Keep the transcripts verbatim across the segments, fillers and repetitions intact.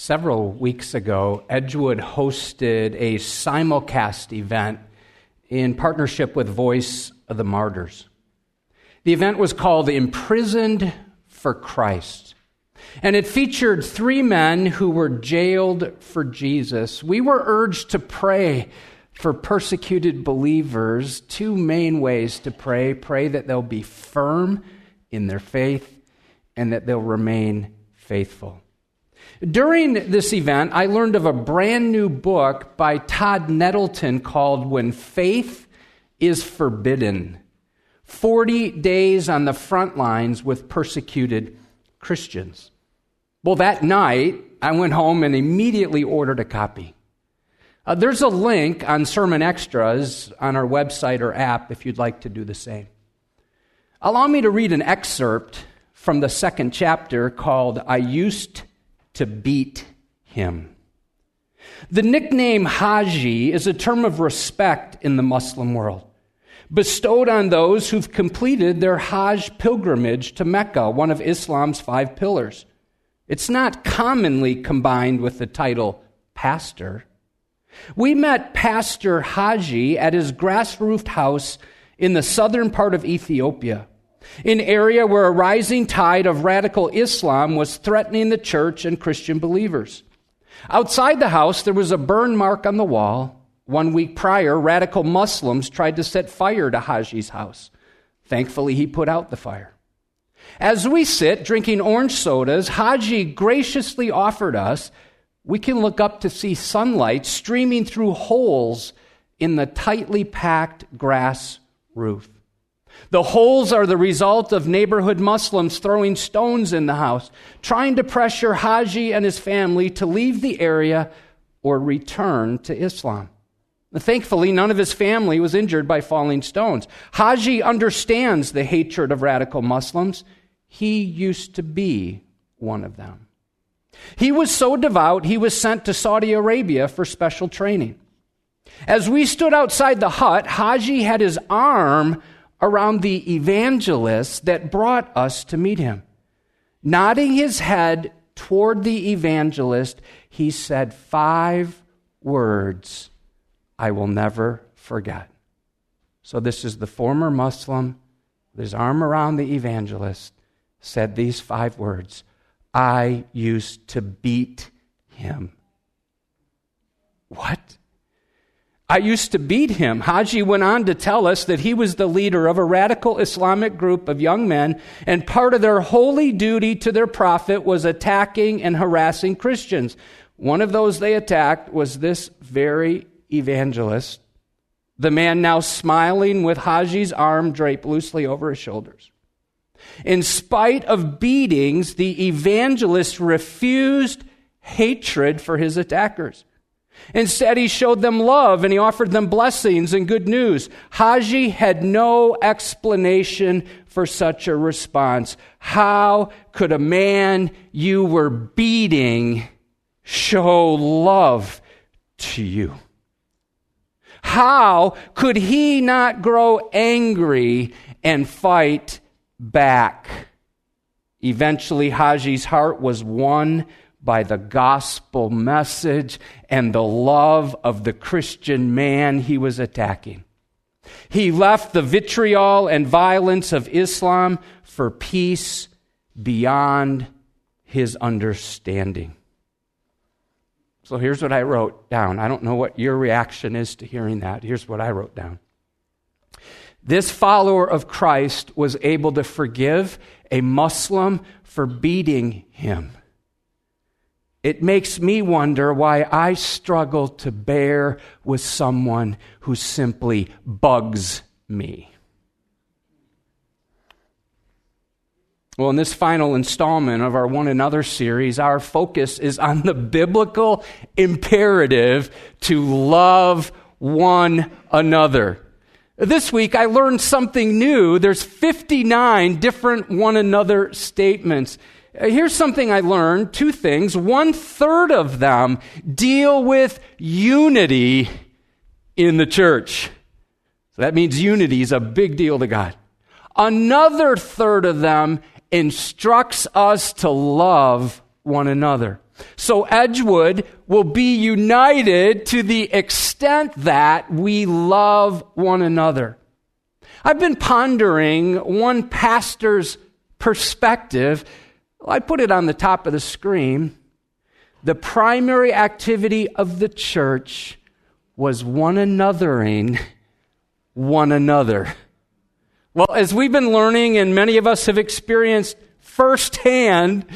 Several weeks ago, Edgewood hosted a simulcast event in partnership with Voice of the Martyrs. The event was called Imprisoned for Christ, and it featured three men who were jailed for Jesus. We were urged to pray for persecuted believers. Two main ways to pray: pray that they'll be firm in their faith and that they'll remain faithful. During this event, I learned of a brand new book by Todd Nettleton called When Faith is Forbidden, forty days on the Front Lines with Persecuted Christians. Well, that night, I went home and immediately ordered a copy. Uh, there's a link on Sermon Extras on our website or app if you'd like to do the same. Allow me to read an excerpt from the second chapter called I Used to Beat Him. The nickname Haji is a term of respect in the Muslim world, bestowed on those who've completed their Hajj pilgrimage to Mecca, one of Islam's five pillars. It's not commonly combined with the title pastor. We met Pastor Haji at his grass-roofed house in the southern part of Ethiopia, an area where a rising tide of radical Islam was threatening the church and Christian believers. Outside the house, there was a burn mark on the wall. One week prior, radical Muslims tried to set fire to Haji's house. Thankfully, he put out the fire. As we sit drinking orange sodas, Haji graciously offered us, we can look up to see sunlight streaming through holes in the tightly packed grass roof. The holes are the result of neighborhood Muslims throwing stones in the house, trying to pressure Haji and his family to leave the area or return to Islam. Thankfully, none of his family was injured by falling stones. Haji understands the hatred of radical Muslims. He used to be one of them. He was so devout, he was sent to Saudi Arabia for special training. As we stood outside the hut, Haji had his arm around the evangelist that brought us to meet him. Nodding his head toward the evangelist, he said five words I will never forget. So this is the former Muslim with his arm around the evangelist, said these five words, I used to beat him. What? I used to beat him. Haji went on to tell us that he was the leader of a radical Islamic group of young men, and part of their holy duty to their prophet was attacking and harassing Christians. One of those they attacked was this very evangelist, the man now smiling with Haji's arm draped loosely over his shoulders. In spite of beatings, the evangelist refused hatred for his attackers. Instead, he showed them love and he offered them blessings and good news. Haji had no explanation for such a response. How could a man you were beating show love to you? How could he not grow angry and fight back? Eventually, Haji's heart was won by the gospel message and the love of the Christian man he was attacking. He left the vitriol and violence of Islam for peace beyond his understanding. So here's what I wrote down. I don't know what your reaction is to hearing that. Here's what I wrote down. This follower of Christ was able to forgive a Muslim for beating him. It makes me wonder why I struggle to bear with someone who simply bugs me. Well, in this final installment of our One Another series, our focus is on the biblical imperative to love one another. This week, I learned something new. There's fifty-nine different one another statements. Here's something I learned, two things. One-third of them deal with unity in the church. So that means unity is a big deal to God. Another third of them instructs us to love one another. So Edgewood will be united to the extent that we love one another. I've been pondering one pastor's perspective. I put it on the top of the screen. The primary activity of the church was one anothering one another. Well, as we've been learning, and many of us have experienced firsthand,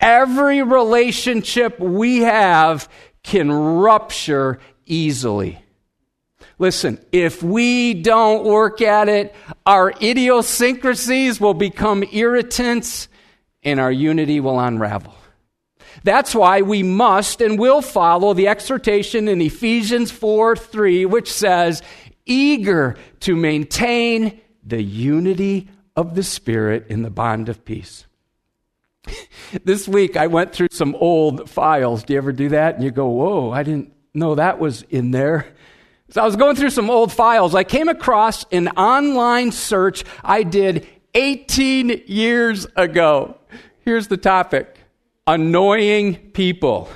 every relationship we have can rupture easily. Listen, if we don't work at it, our idiosyncrasies will become irritants and our unity will unravel. That's why we must and will follow the exhortation in Ephesians four three, which says, eager to maintain the unity of the Spirit in the bond of peace. This week, I went through some old files. Do you ever do that? And you go, whoa, I didn't know that was in there. So I was going through some old files. I came across an online search I did eighteen years ago. Here's the topic: annoying people.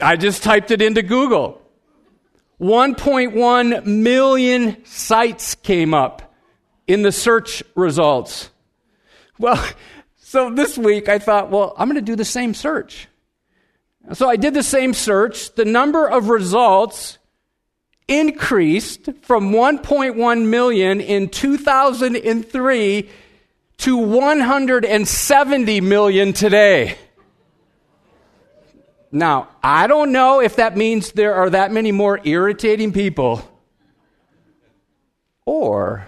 I just typed it into Google. one point one million sites came up in the search results. Well, so this week I thought, well, I'm going to do the same search. So I did the same search. The number of results increased from one point one million in two thousand three to one hundred seventy million today. Now, I don't know if that means there are that many more irritating people, or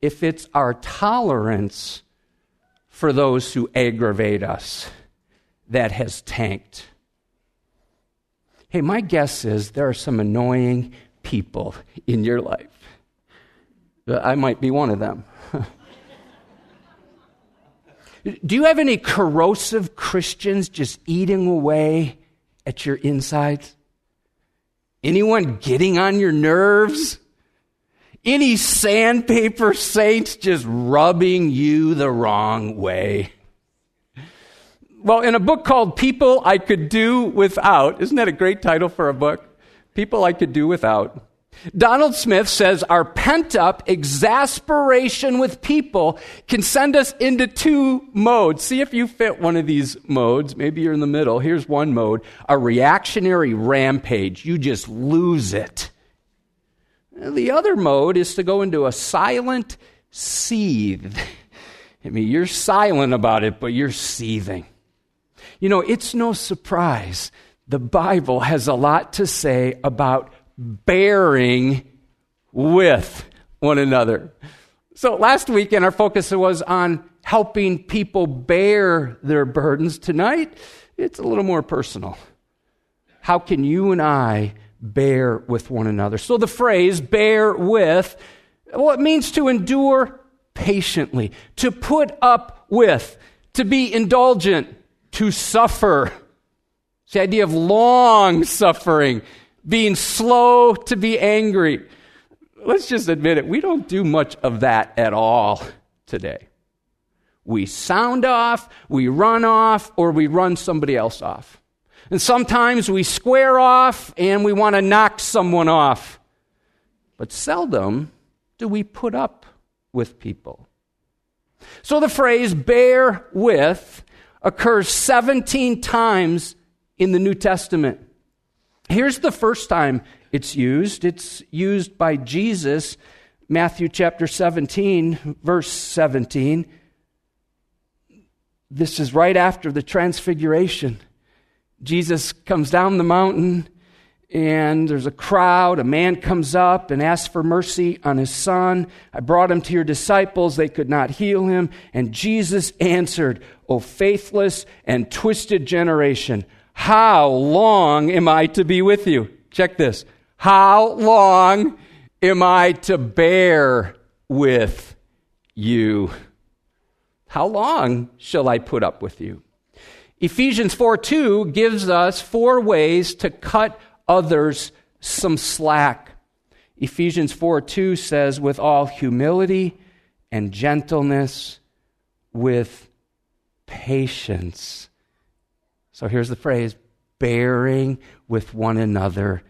if it's our tolerance for those who aggravate us that has tanked. Hey, my guess is there are some annoying people in your life. I might be one of them. Do you have any corrosive Christians just eating away at your insides? Anyone getting on your nerves? Any sandpaper saints just rubbing you the wrong way? Well, in a book called People I Could Do Without, isn't that a great title for a book? People I Could Do Without. Donald Smith says our pent-up exasperation with people can send us into two modes. See if you fit one of these modes. Maybe you're in the middle. Here's one mode: a reactionary rampage. You just lose it. The other mode is to go into a silent seethe. I mean, you're silent about it, but you're seething. You know, it's no surprise the Bible has a lot to say about bearing with one another. So last weekend, our focus was on helping people bear their burdens. Tonight, it's a little more personal. How can you and I bear with one another? So the phrase bear with, well, it means to endure patiently, to put up with, to be indulgent, to suffer. It's the idea of long suffering. Being slow to be angry. Let's just admit it, we don't do much of that at all today. We sound off, we run off, or we run somebody else off. And sometimes we square off and we want to knock someone off. But seldom do we put up with people. So the phrase bear with occurs seventeen times in the New Testament. Here's the first time it's used. It's used by Jesus, Matthew chapter seventeen, verse seventeen. This is right after the transfiguration. Jesus comes down the mountain, and there's a crowd. A man comes up and asks for mercy on his son. I brought him to your disciples. They could not heal him. And Jesus answered, O faithless and twisted generation, how long am I to be with you? Check this. How long am I to bear with you? How long shall I put up with you? Ephesians four two gives us four ways to cut others some slack. Ephesians four two says, with all humility and gentleness, with patience. So here's the phrase, bearing with one another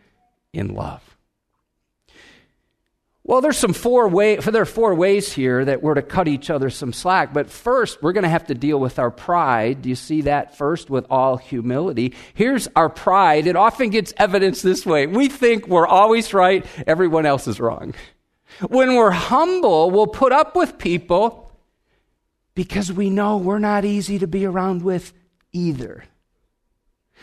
in love. Well, there's some four way, there are four ways here that we're to cut each other some slack. But first, we're going to have to deal with our pride. Do you see that first with all humility? Here's our pride. It often gets evidenced this way. We think we're always right. Everyone else is wrong. When we're humble, we'll put up with people because we know we're not easy to be around with either.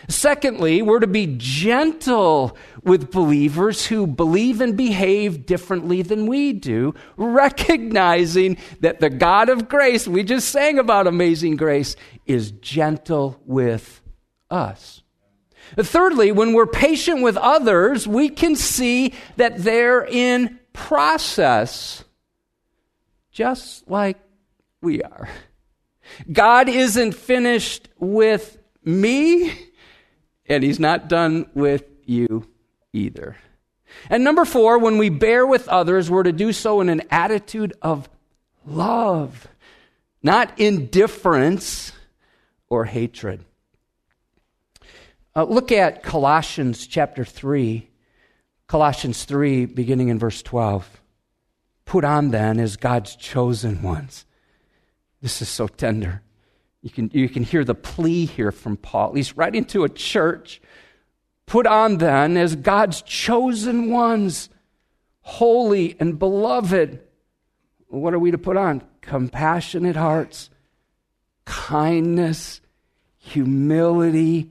Secondly, we're to be gentle with believers who believe and behave differently than we do, recognizing that the God of grace, we just sang about Amazing Grace, is gentle with us. Thirdly, when we're patient with others, we can see that they're in process, just like we are. God isn't finished with me, and he's not done with you either. And number four, when we bear with others, we're to do so in an attitude of love, not indifference or hatred. Uh, look at Colossians chapter three, Colossians three, beginning in verse twelve. Put on then as God's chosen ones. This is so tender. You can, you can hear the plea here from Paul. He's writing to a church. Put on then as God's chosen ones, holy and beloved. What are we to put on? Compassionate hearts, kindness, humility,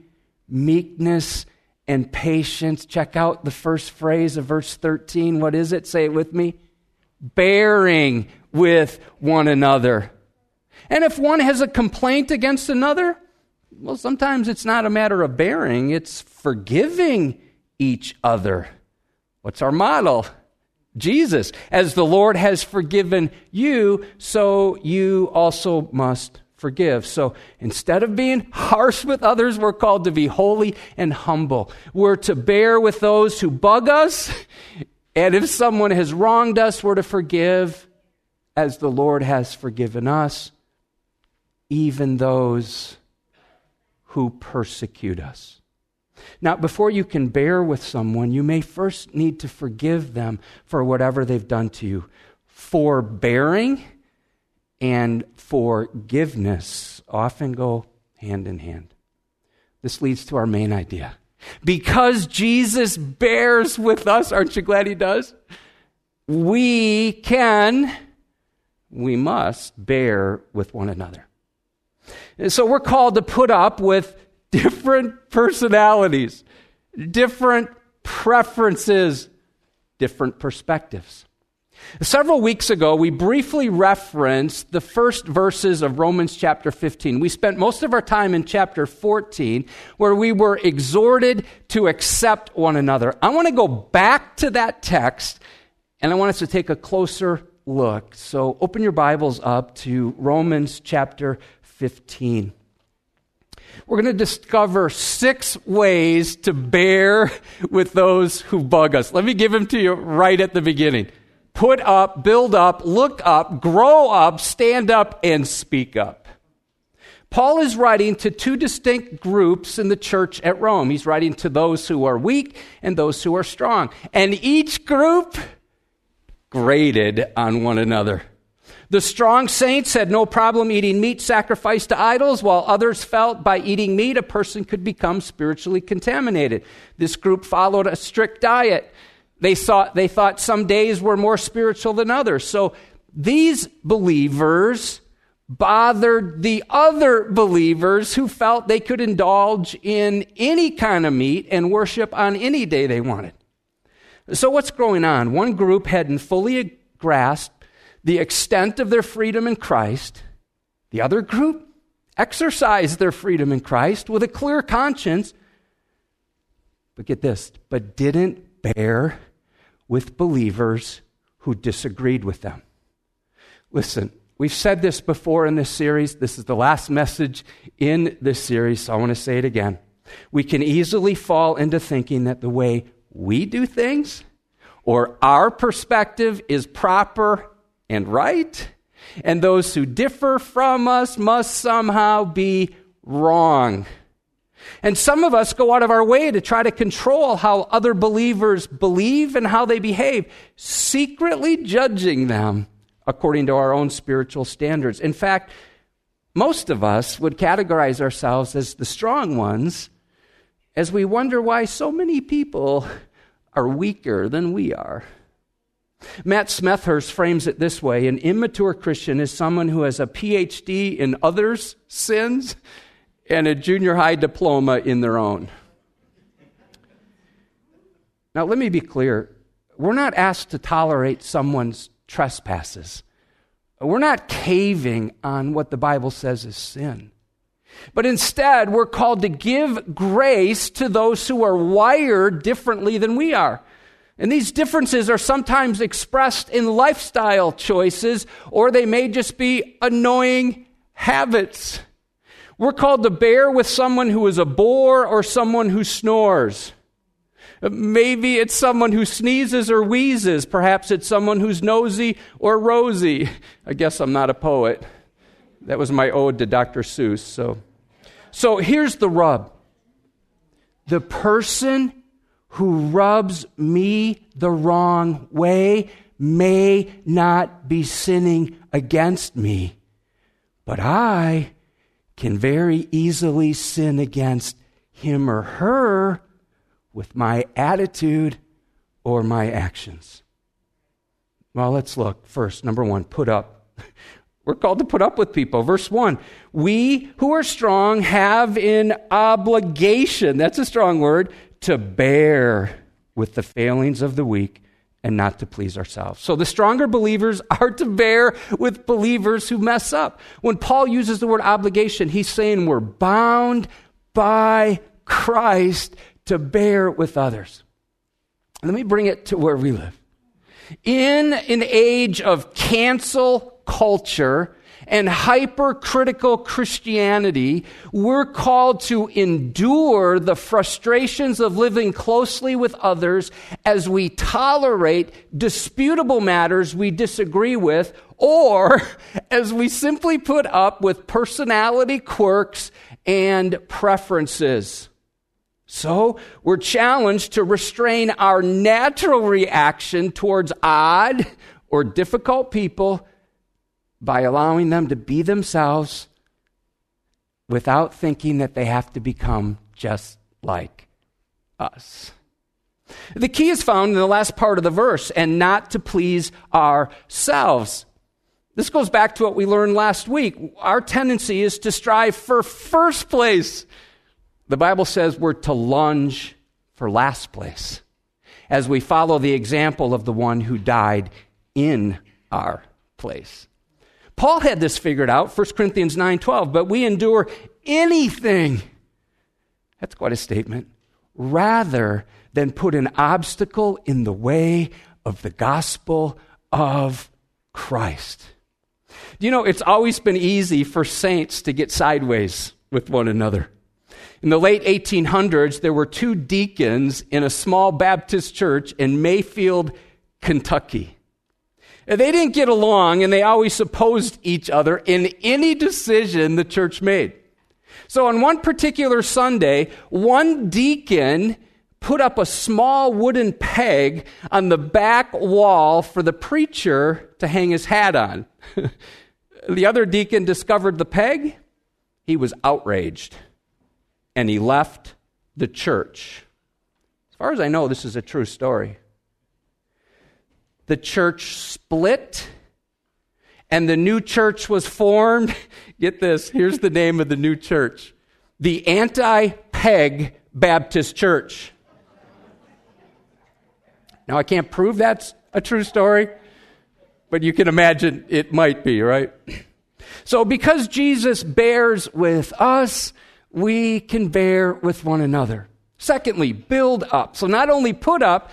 meekness, and patience. Check out the first phrase of verse thirteen. What is it? Say it with me. Bearing with one another. And if one has a complaint against another, well, sometimes it's not a matter of bearing, it's forgiving each other. What's our model? Jesus. As the Lord has forgiven you, so you also must forgive. So instead of being harsh with others, we're called to be holy and humble. We're to bear with those who bug us, and if someone has wronged us, we're to forgive as the Lord has forgiven us. Even those who persecute us. Now, before you can bear with someone, you may first need to forgive them for whatever they've done to you. Forbearing and forgiveness often go hand in hand. This leads to our main idea. Because Jesus bears with us, aren't you glad he does? We can, we must bear with one another. So we're called to put up with different personalities, different preferences, different perspectives. Several weeks ago, we briefly referenced the first verses of Romans chapter fifteen. We spent most of our time in chapter fourteen, where we were exhorted to accept one another. I want to go back to that text, and I want us to take a closer look. So open your Bibles up to Romans chapter fifteen. We're going to discover six ways to bear with those who bug us. Let me give them to you right at the beginning. Put up, build up, look up, grow up, stand up, and speak up. Paul is writing to two distinct groups in the church at Rome. He's writing to those who are weak and those who are strong. And each group graded on one another. The strong saints had no problem eating meat sacrificed to idols, while others felt by eating meat a person could become spiritually contaminated. This group followed a strict diet. They thought, they thought some days were more spiritual than others. So these believers bothered the other believers who felt they could indulge in any kind of meat and worship on any day they wanted. So what's going on? One group hadn't fully grasped the extent of their freedom in Christ. The other group exercised their freedom in Christ with a clear conscience, but get this, but didn't bear with believers who disagreed with them. Listen, we've said this before in this series. This is the last message in this series, so I want to say it again. We can easily fall into thinking that the way we do things or our perspective is proper and right, and those who differ from us must somehow be wrong. And some of us go out of our way to try to control how other believers believe and how they behave, secretly judging them according to our own spiritual standards. In fact, most of us would categorize ourselves as the strong ones as we wonder why so many people are weaker than we are. Matt Smethurst frames it this way: an immature Christian is someone who has a P H D in others' sins and a junior high diploma in their own. Now, let me be clear. We're not asked to tolerate someone's trespasses. We're not caving on what the Bible says is sin. But instead, we're called to give grace to those who are wired differently than we are. And these differences are sometimes expressed in lifestyle choices, or they may just be annoying habits. We're called to bear with someone who is a bore or someone who snores. Maybe it's someone who sneezes or wheezes. Perhaps it's someone who's nosy or rosy. I guess I'm not a poet. That was my ode to Doctor Seuss. So, so here's the rub. The person who rubs me the wrong way may not be sinning against me, but I can very easily sin against him or her with my attitude or my actions. Well, let's look first. Number one, put up. We're called to put up with people. Verse one, we who are strong have an obligation, that's a strong word, to bear with the failings of the weak and not to please ourselves. So the stronger believers are to bear with believers who mess up. When Paul uses the word obligation, he's saying we're bound by Christ to bear with others. Let me bring it to where we live. In an age of cancel culture and hypercritical Christianity, we're called to endure the frustrations of living closely with others as we tolerate disputable matters we disagree with, or as we simply put up with personality quirks and preferences. So we're challenged to restrain our natural reaction towards odd or difficult people by allowing them to be themselves without thinking that they have to become just like us. The key is found in the last part of the verse, and not to please ourselves. This goes back to what we learned last week. Our tendency is to strive for first place. The Bible says we're to lunge for last place as we follow the example of the one who died in our place. Paul had this figured out, First Corinthians nine twelve, but we endure anything, that's quite a statement, rather than put an obstacle in the way of the gospel of Christ. You know, it's always been easy for saints to get sideways with one another. In the late eighteen hundreds, there were two deacons in a small Baptist church in Mayfield, Kentucky. And they didn't get along, and they always opposed each other in any decision the church made. So on one particular Sunday, one deacon put up a small wooden peg on the back wall for the preacher to hang his hat on. The other deacon discovered the peg. He was outraged. And he left the church. As far as I know, this is a true story. The church split, and the new church was formed. Get this, here's the name of the new church: the Anti Peg Baptist Church. Now, I can't prove that's a true story, but you can imagine it might be, right? So, because Jesus bears with us, we can bear with one another. Secondly, build up. So not only put up,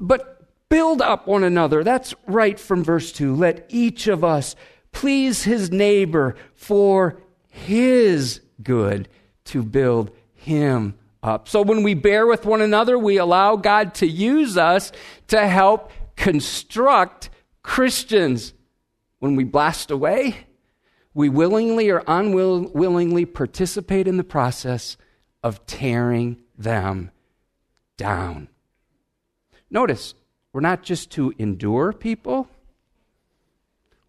but build up one another. That's right from verse two. Let each of us please his neighbor for his good, to build him up. So when we bear with one another, we allow God to use us to help construct Christians. When we blast away, we willingly or unwillingly participate in the process of tearing them down. Notice, we're not just to endure people,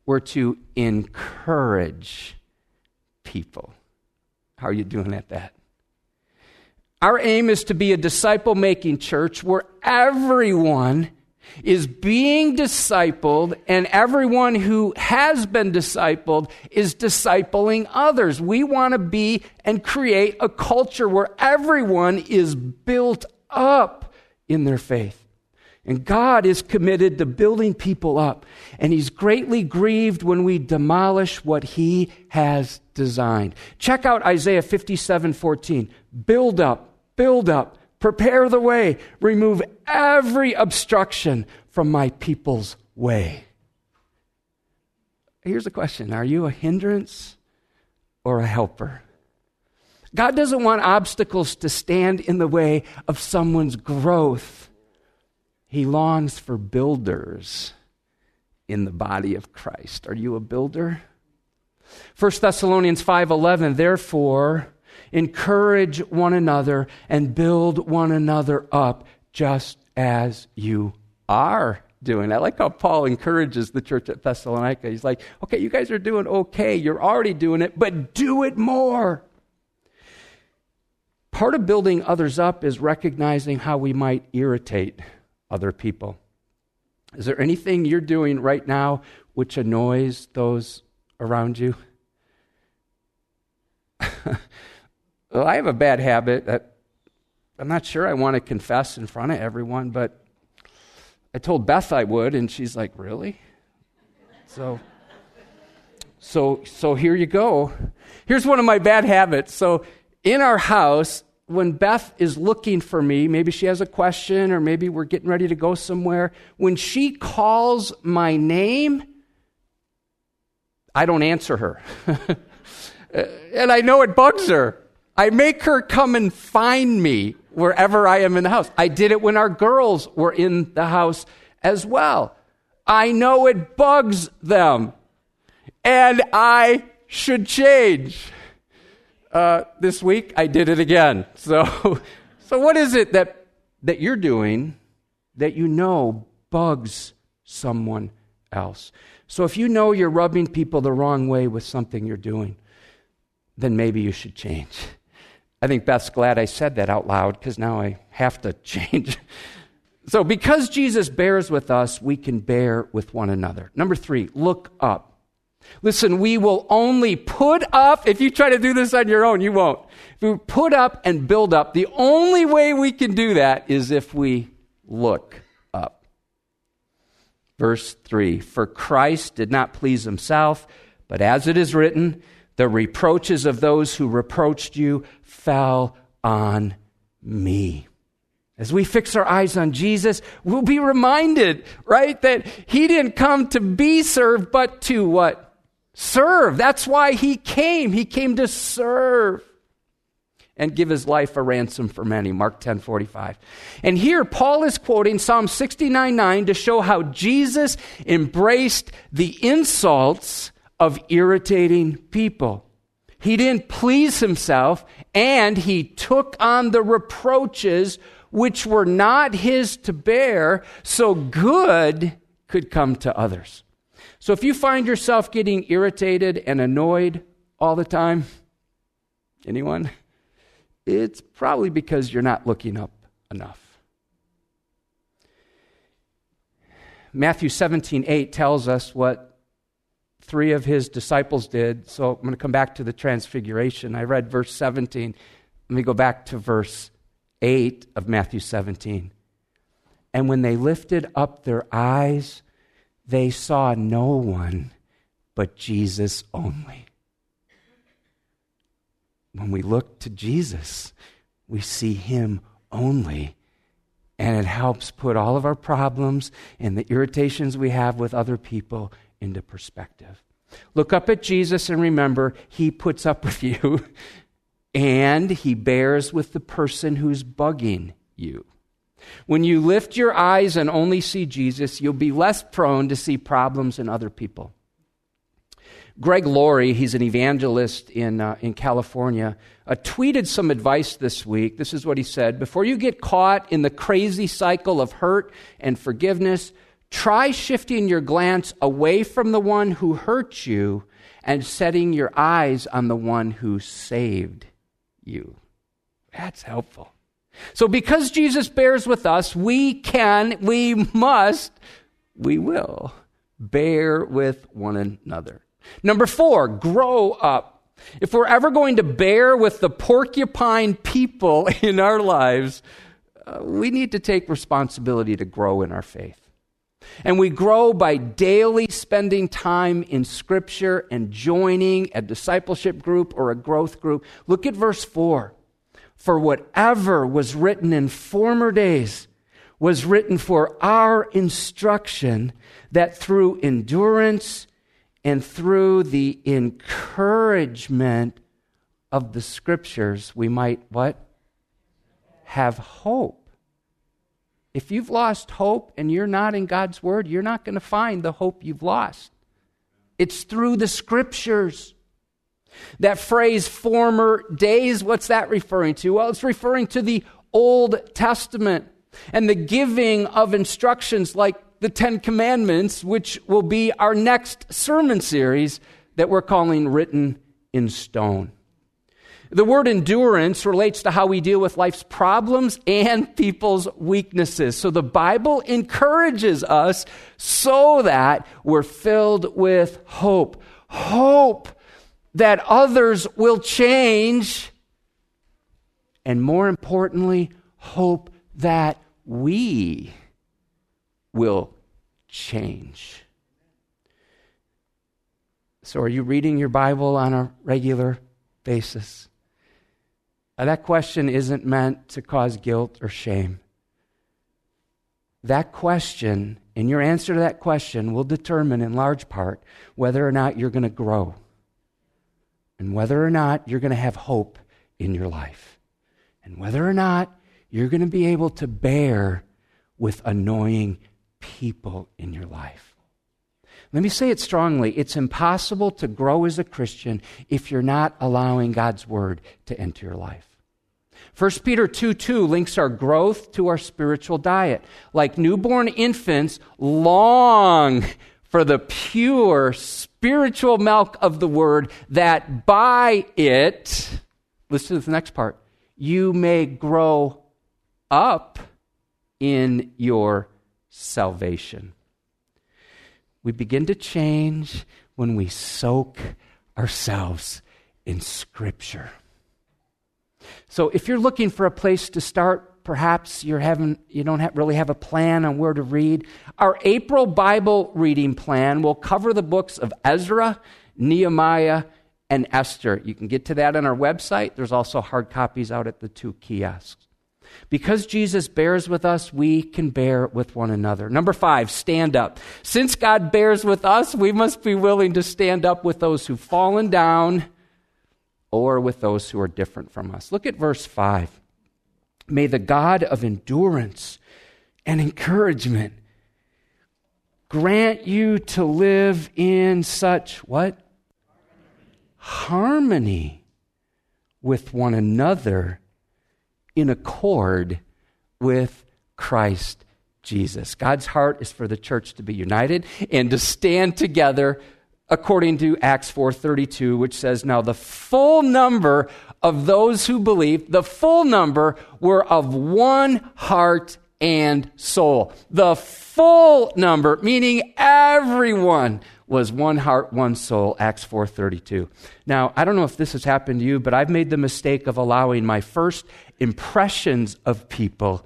we're to encourage people. How are you doing at that? Our aim is to be a disciple-making church where everyone is being discipled, and everyone who has been discipled is discipling others. We want to be and create a culture where everyone is built up in their faith. And God is committed to building people up, and he's greatly grieved when we demolish what he has designed. Check out Isaiah fifty-seven fourteen. Build up, build up. Prepare the way. Remove every obstruction from my people's way. Here's a question. Are you a hindrance or a helper? God doesn't want obstacles to stand in the way of someone's growth. He longs for builders in the body of Christ. Are you a builder? First Thessalonians five eleven, therefore, encourage one another and build one another up just as you are doing. I like how Paul encourages the church at Thessalonica. He's like, okay, you guys are doing okay. You're already doing it, but do it more. Part of building others up is recognizing how we might irritate other people. Is there anything you're doing right now which annoys those around you? Well, I have a bad habit that I'm not sure I want to confess in front of everyone, but I told Beth I would, and she's like, really? So, so, so here you go. Here's one of my bad habits. So in our house, when Beth is looking for me, maybe she has a question, or maybe we're getting ready to go somewhere. When she calls my name, I don't answer her. And I know it bugs her. I make her come and find me wherever I am in the house. I did it when our girls were in the house as well. I know it bugs them, and I should change. Uh, this week, I did it again. So, so what is it that, that you're doing that you know bugs someone else? So if you know you're rubbing people the wrong way with something you're doing, then maybe you should change. I think Beth's glad I said that out loud because now I have to change. So because Jesus bears with us, we can bear with one another. Number three, look up. Listen, we will only put up, if you try to do this on your own, you won't. If we put up and build up, the only way we can do that is if we look up. Verse three, for Christ did not please himself, but as it is written, the reproaches of those who reproached you fell on me. As we fix our eyes on Jesus, we'll be reminded, right, that he didn't come to be served, but to what? Serve. That's why he came. He came to serve and give his life a ransom for many. Mark ten forty-five. And here Paul is quoting Psalm sixty-nine nine to show how Jesus embraced the insults of irritating people. He didn't please himself, and he took on the reproaches which were not his to bear, so good could come to others. So if you find yourself getting irritated and annoyed all the time, anyone? It's probably because you're not looking up enough. Matthew seventeen eight tells us what three of his disciples did. So I'm going to come back to the transfiguration. I read verse seventeen. Let me go back to verse eight of Matthew seventeen. And when they lifted up their eyes, they saw no one but Jesus only. When we look to Jesus, we see him only. And it helps put all of our problems and the irritations we have with other people into perspective. Look up at Jesus and remember, he puts up with you and he bears with the person who's bugging you. When you lift your eyes and only see Jesus, you'll be less prone to see problems in other people. Greg Laurie, he's an evangelist in uh, in California, uh, tweeted some advice this week. This is what he said: before you get caught in the crazy cycle of hurt and forgiveness, try shifting your glance away from the one who hurt you and setting your eyes on the one who saved you. That's helpful. So because Jesus bears with us, we can, we must, we will bear with one another. Number four, grow up. If we're ever going to bear with the porcupine people in our lives, uh, we need to take responsibility to grow in our faith. And we grow by daily spending time in Scripture and joining a discipleship group or a growth group. Look at verse four. For whatever was written in former days was written for our instruction, that through endurance and through the encouragement of the Scriptures, we might, what? Have hope. If you've lost hope and you're not in God's Word, you're not going to find the hope you've lost. It's through the Scriptures. That phrase, former days, what's that referring to? Well, it's referring to the Old Testament and the giving of instructions like the Ten Commandments, which will be our next sermon series that we're calling Written in Stone. The word endurance relates to how we deal with life's problems and people's weaknesses. So the Bible encourages us so that we're filled with hope. Hope that others will change, and more importantly, hope that we will change. So are you reading your Bible on a regular basis? Now, that question isn't meant to cause guilt or shame. That question, and your answer to that question, will determine in large part whether or not you're going to grow. And whether or not you're going to have hope in your life. And whether or not you're going to be able to bear with annoying people in your life. Let me say it strongly. It's impossible to grow as a Christian if you're not allowing God's Word to enter your life. First Peter two two links our growth to our spiritual diet. Like newborn infants long for the pure spiritual milk of the Word, that by it, listen to the next part, you may grow up in your salvation. We begin to change when we soak ourselves in Scripture. So if you're looking for a place to start, perhaps you're having, you don't have, really have a plan on where to read. Our April Bible reading plan will cover the books of Ezra, Nehemiah, and Esther. You can get to that on our website. There's also hard copies out at the two kiosks. Because Jesus bears with us, we can bear with one another. Number five, stand up. Since God bears with us, we must be willing to stand up with those who've fallen down or with those who are different from us. Look at verse five. May the God of endurance and encouragement grant you to live in such, what? Harmony with one another in accord with Christ Jesus. God's heart is for the church to be united and to stand together according to Acts four thirty-two, which says, now the full number of those who believed, the full number were of one heart and soul. The full number, meaning everyone, was one heart, one soul, Acts four thirty-two. Now, I don't know if this has happened to you, but I've made the mistake of allowing my first impressions of people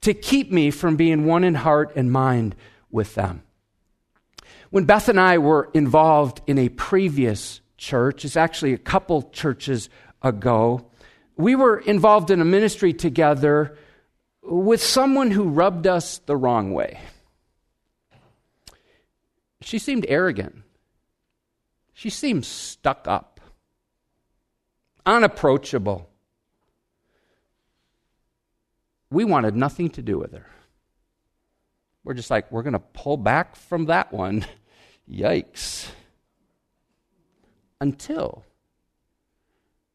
to keep me from being one in heart and mind with them. When Beth and I were involved in a previous church, it's actually a couple churches ago, we were involved in a ministry together with someone who rubbed us the wrong way. She seemed arrogant. She seemed stuck up, unapproachable. We wanted nothing to do with her. We're just like, we're going to pull back from that one. Yikes. until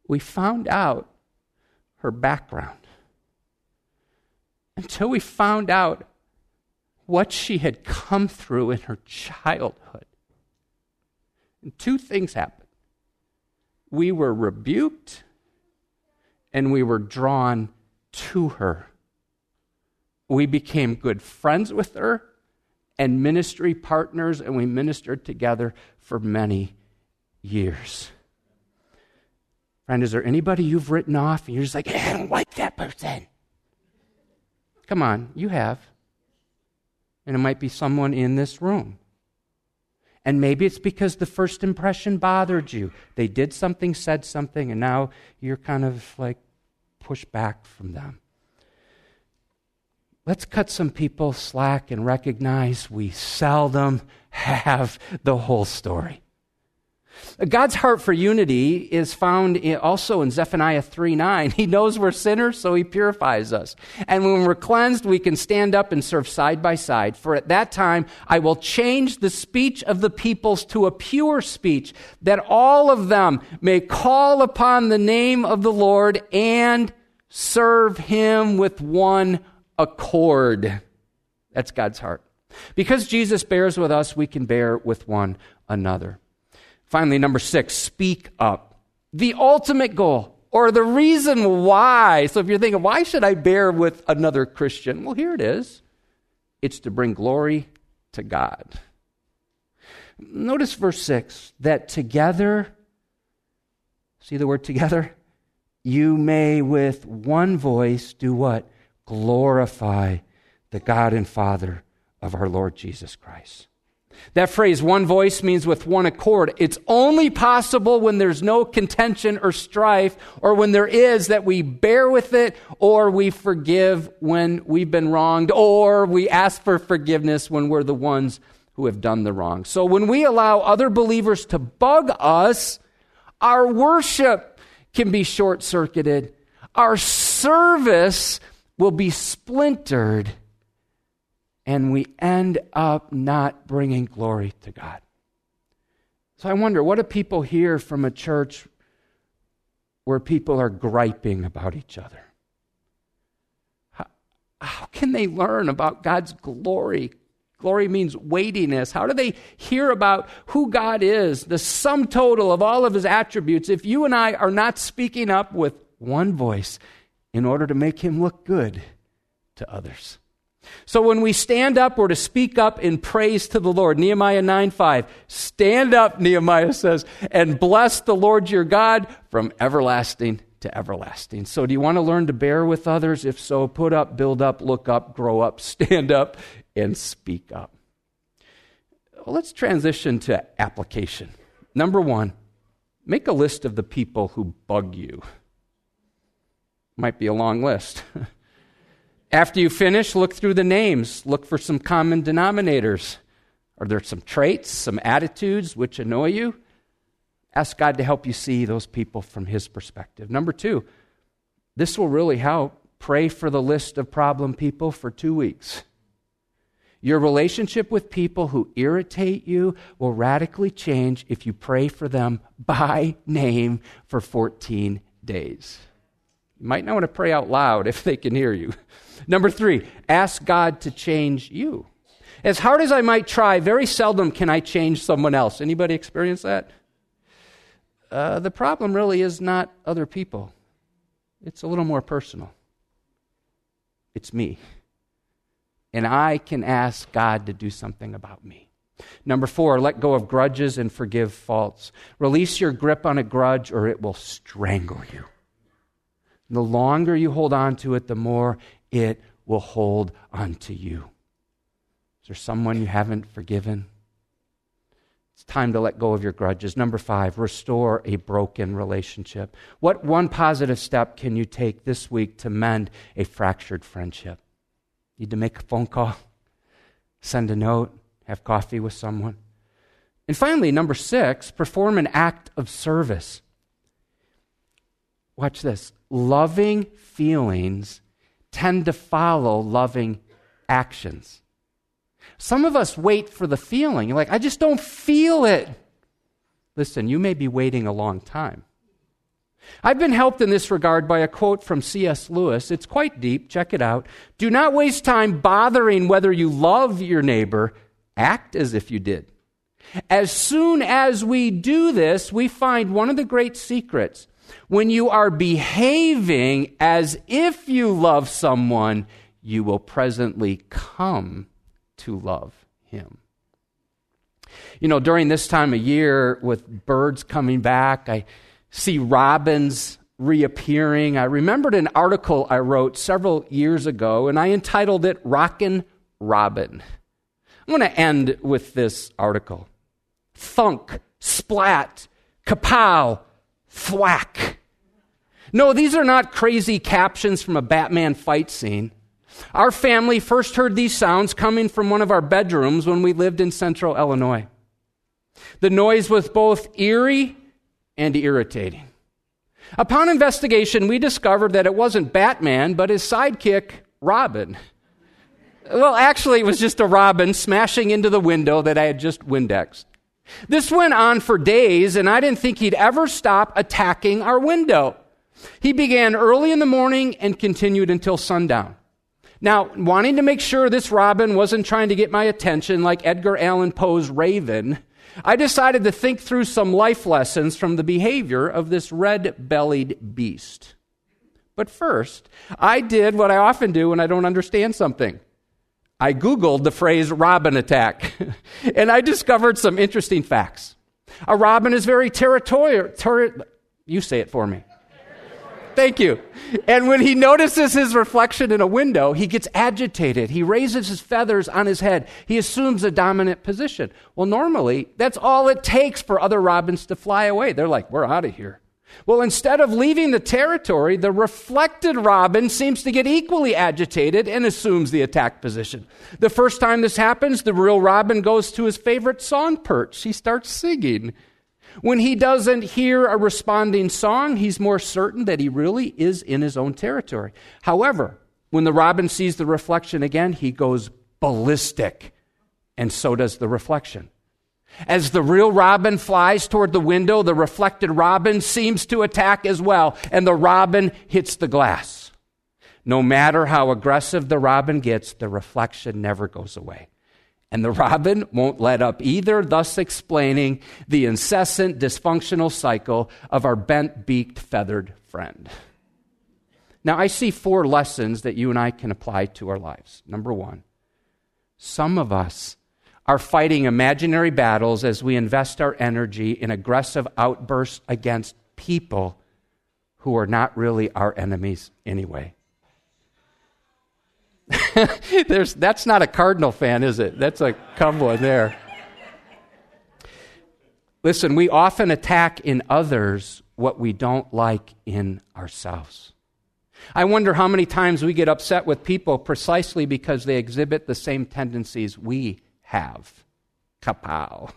we found out her background. Until we found out what she had come through in her childhood. And two things happened. We were rebuked and we were drawn to her. We became good friends with her and ministry partners, and we ministered together for many years. Friend, is there anybody you've written off and you're just like, hey, I don't like that person? Come on, you have. And it might be someone in this room. And maybe it's because the first impression bothered you. They did something, said something, and now you're kind of like pushed back from them. Let's cut some people slack and recognize we seldom have the whole story. God's heart for unity is found also in Zephaniah three nine. He knows we're sinners, so he purifies us. And when we're cleansed, we can stand up and serve side by side. For at that time, I will change the speech of the peoples to a pure speech, that all of them may call upon the name of the Lord and serve him with one accord. That's God's heart. Because Jesus bears with us, we can bear with one another. Finally, number six, speak up. The ultimate goal, or the reason why. So if you're thinking, why should I bear with another Christian? Well, here it is. It's to bring glory to God. Notice verse six, that together, see the word together? You may with one voice do what? Glorify the God and Father of our Lord Jesus Christ. That phrase, one voice, means with one accord. It's only possible when there's no contention or strife, or when there is, that we bear with it, or we forgive when we've been wronged, or we ask for forgiveness when we're the ones who have done the wrong. So when we allow other believers to bug us, our worship can be short-circuited. Our service will be splintered, and we end up not bringing glory to God. So I wonder, what do people hear from a church where people are griping about each other? How, how can they learn about God's glory? Glory means weightiness. How do they hear about who God is, the sum total of all of his attributes, if you and I are not speaking up with one voice in order to make him look good to others? So when we stand up, we're to speak up in praise to the Lord. Nehemiah nine five, stand up, Nehemiah says, and bless the Lord your God from everlasting to everlasting. So do you want to learn to bear with others? If so, put up, build up, look up, grow up, stand up, and speak up. Well, let's transition to application. Number one, make a list of the people who bug you. Might be a long list. After you finish, look through the names. Look for some common denominators. Are there some traits, some attitudes which annoy you? Ask God to help you see those people from his perspective. Number two, this will really help. Pray for the list of problem people for two weeks. Your relationship with people who irritate you will radically change if you pray for them by name for fourteen days. You might not want to pray out loud if they can hear you. Number three, ask God to change you. As hard as I might try, very seldom can I change someone else. Anybody experience that? Uh, the problem really is not other people. It's a little more personal. It's me. And I can ask God to do something about me. Number four, let go of grudges and forgive faults. Release your grip on a grudge or it will strangle you. The longer you hold on to it, the more it will hold on to you. Is there someone you haven't forgiven? It's time to let go of your grudges. Number five, restore a broken relationship. What one positive step can you take this week to mend a fractured friendship? Need to make a phone call, send a note, have coffee with someone. And finally, number six, perform an act of service. Watch this. Loving feelings tend to follow loving actions. Some of us wait for the feeling. You're like, I just don't feel it. Listen, you may be waiting a long time. I've been helped in this regard by a quote from C S Lewis. It's quite deep. Check it out. Do not waste time bothering whether you love your neighbor. Act as if you did. As soon as we do this, we find one of the great secrets. When you are behaving as if you love someone, you will presently come to love him. You know, during this time of year with birds coming back, I see robins reappearing. I remembered an article I wrote several years ago, and I entitled it Rockin' Robin. I'm going to end with this article. Thunk, splat, kapow, thwack. No, these are not crazy captions from a Batman fight scene. Our family first heard these sounds coming from one of our bedrooms when we lived in central Illinois. The noise was both eerie and irritating. Upon investigation, we discovered that it wasn't Batman, but his sidekick, Robin. Well, actually, it was just a robin smashing into the window that I had just Windexed. This went on for days, and I didn't think he'd ever stop attacking our window. He began early in the morning and continued until sundown. Now, wanting to make sure this robin wasn't trying to get my attention like Edgar Allan Poe's Raven, I decided to think through some life lessons from the behavior of this red-bellied beast. But first, I did what I often do when I don't understand something. I Googled the phrase robin attack, and I discovered some interesting facts. A robin is very territorial. Ter- you say it for me. Thank you. And when he notices his reflection in a window, he gets agitated. He raises his feathers on his head. He assumes a dominant position. Well, normally, that's all it takes for other robins to fly away. They're like, we're out of here. Well, instead of leaving the territory, the reflected robin seems to get equally agitated and assumes the attack position. The first time this happens, the real robin goes to his favorite song perch. He starts singing. When he doesn't hear a responding song, he's more certain that he really is in his own territory. However, when the robin sees the reflection again, he goes ballistic, and so does the reflection. As the real robin flies toward the window, the reflected robin seems to attack as well, and the robin hits the glass. No matter how aggressive the robin gets, the reflection never goes away. And the robin won't let up either, thus explaining the incessant dysfunctional cycle of our bent-beaked feathered friend. Now, I see four lessons that you and I can apply to our lives. Number one, some of us are fighting imaginary battles as we invest our energy in aggressive outbursts against people who are not really our enemies anyway. There's, that's not a Cardinal fan, is it? That's a come one there. Listen, we often attack in others what we don't like in ourselves. I wonder how many times we get upset with people precisely because they exhibit the same tendencies we have. Kapow.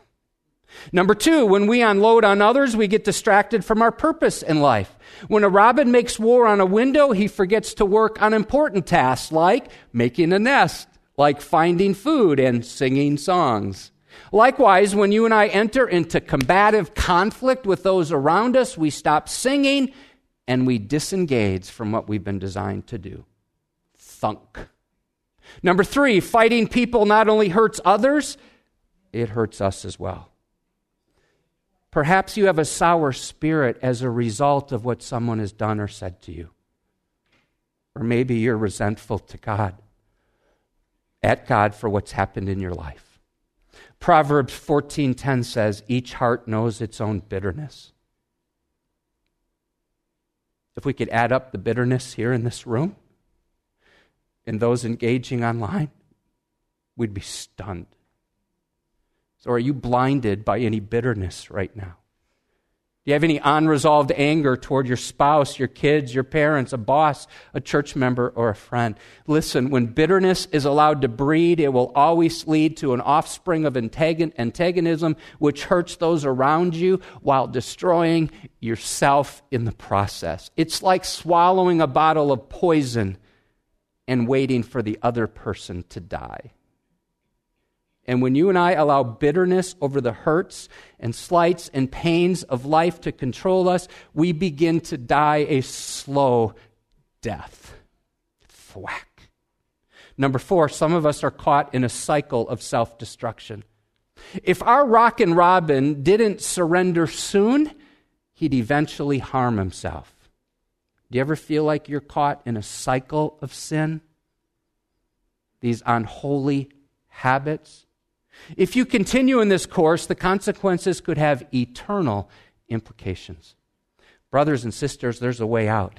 Number two, when we unload on others, we get distracted from our purpose in life. When a robin makes war on a window, he forgets to work on important tasks like making a nest, like finding food and singing songs. Likewise, when you and I enter into combative conflict with those around us, we stop singing and we disengage from what we've been designed to do. Thunk. Number three, fighting people not only hurts others, it hurts us as well. Perhaps you have a sour spirit as a result of what someone has done or said to you. Or maybe you're resentful to God, at God for what's happened in your life. Proverbs fourteen ten says, each heart knows its own bitterness. If we could add up the bitterness here in this room and those engaging online, we'd be stunned. So are you blinded by any bitterness right now? Do you have any unresolved anger toward your spouse, your kids, your parents, a boss, a church member, or a friend? Listen, when bitterness is allowed to breed, it will always lead to an offspring of antagonism, which hurts those around you while destroying yourself in the process. It's like swallowing a bottle of poison and waiting for the other person to die. And when you and I allow bitterness over the hurts and slights and pains of life to control us, we begin to die a slow death. Thwack. Number four, some of us are caught in a cycle of self-destruction. If our Rockin' Robin didn't surrender soon, he'd eventually harm himself. Do you ever feel like you're caught in a cycle of sin? These unholy habits? If you continue in this course, the consequences could have eternal implications. Brothers and sisters, there's a way out.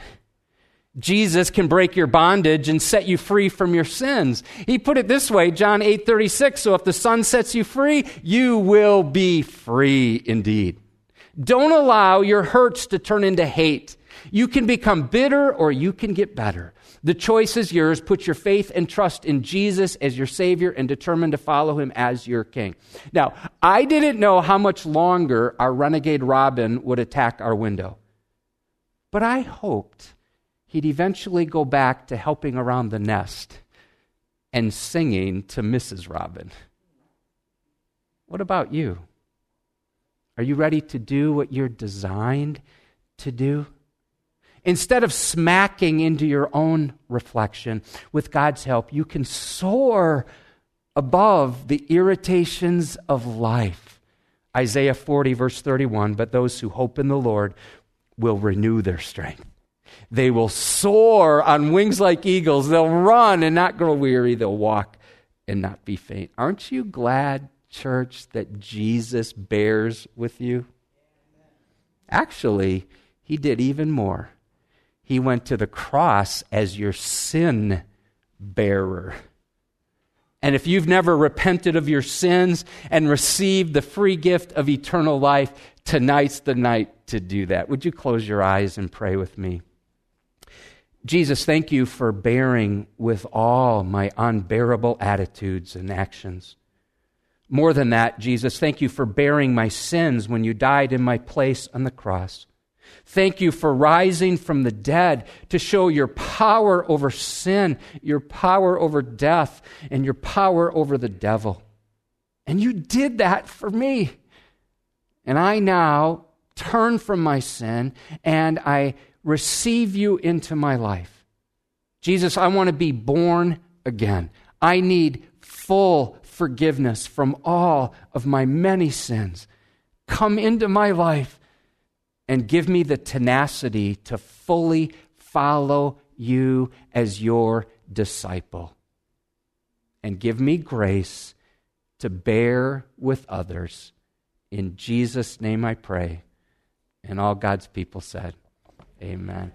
Jesus can break your bondage and set you free from your sins. He put it this way, John eight thirty-six, so if the Son sets you free, you will be free indeed. Don't allow your hurts to turn into hate. You can become bitter or you can get better. The choice is yours. Put your faith and trust in Jesus as your Savior and determine to follow Him as your King. Now, I didn't know how much longer our renegade Robin would attack our window, but I hoped he'd eventually go back to helping around the nest and singing to Missus Robin. What about you? Are you ready to do what you're designed to do? Instead of smacking into your own reflection, with God's help, you can soar above the irritations of life. Isaiah forty, verse thirty-one, but those who hope in the Lord will renew their strength. They will soar on wings like eagles. They'll run and not grow weary. They'll walk and not be faint. Aren't you glad, church, that Jesus bears with you? Actually, He did even more. He went to the cross as your sin bearer. And if you've never repented of your sins and received the free gift of eternal life, tonight's the night to do that. Would you close your eyes and pray with me? Jesus, thank you for bearing with all my unbearable attitudes and actions. More than that, Jesus, thank you for bearing my sins when you died in my place on the cross. Thank you for rising from the dead to show your power over sin, your power over death, and your power over the devil. And you did that for me. And I now turn from my sin and I receive you into my life. Jesus, I want to be born again. I need full forgiveness from all of my many sins. Come into my life and give me the tenacity to fully follow you as your disciple. And give me grace to bear with others. In Jesus' name I pray. And all God's people said, amen.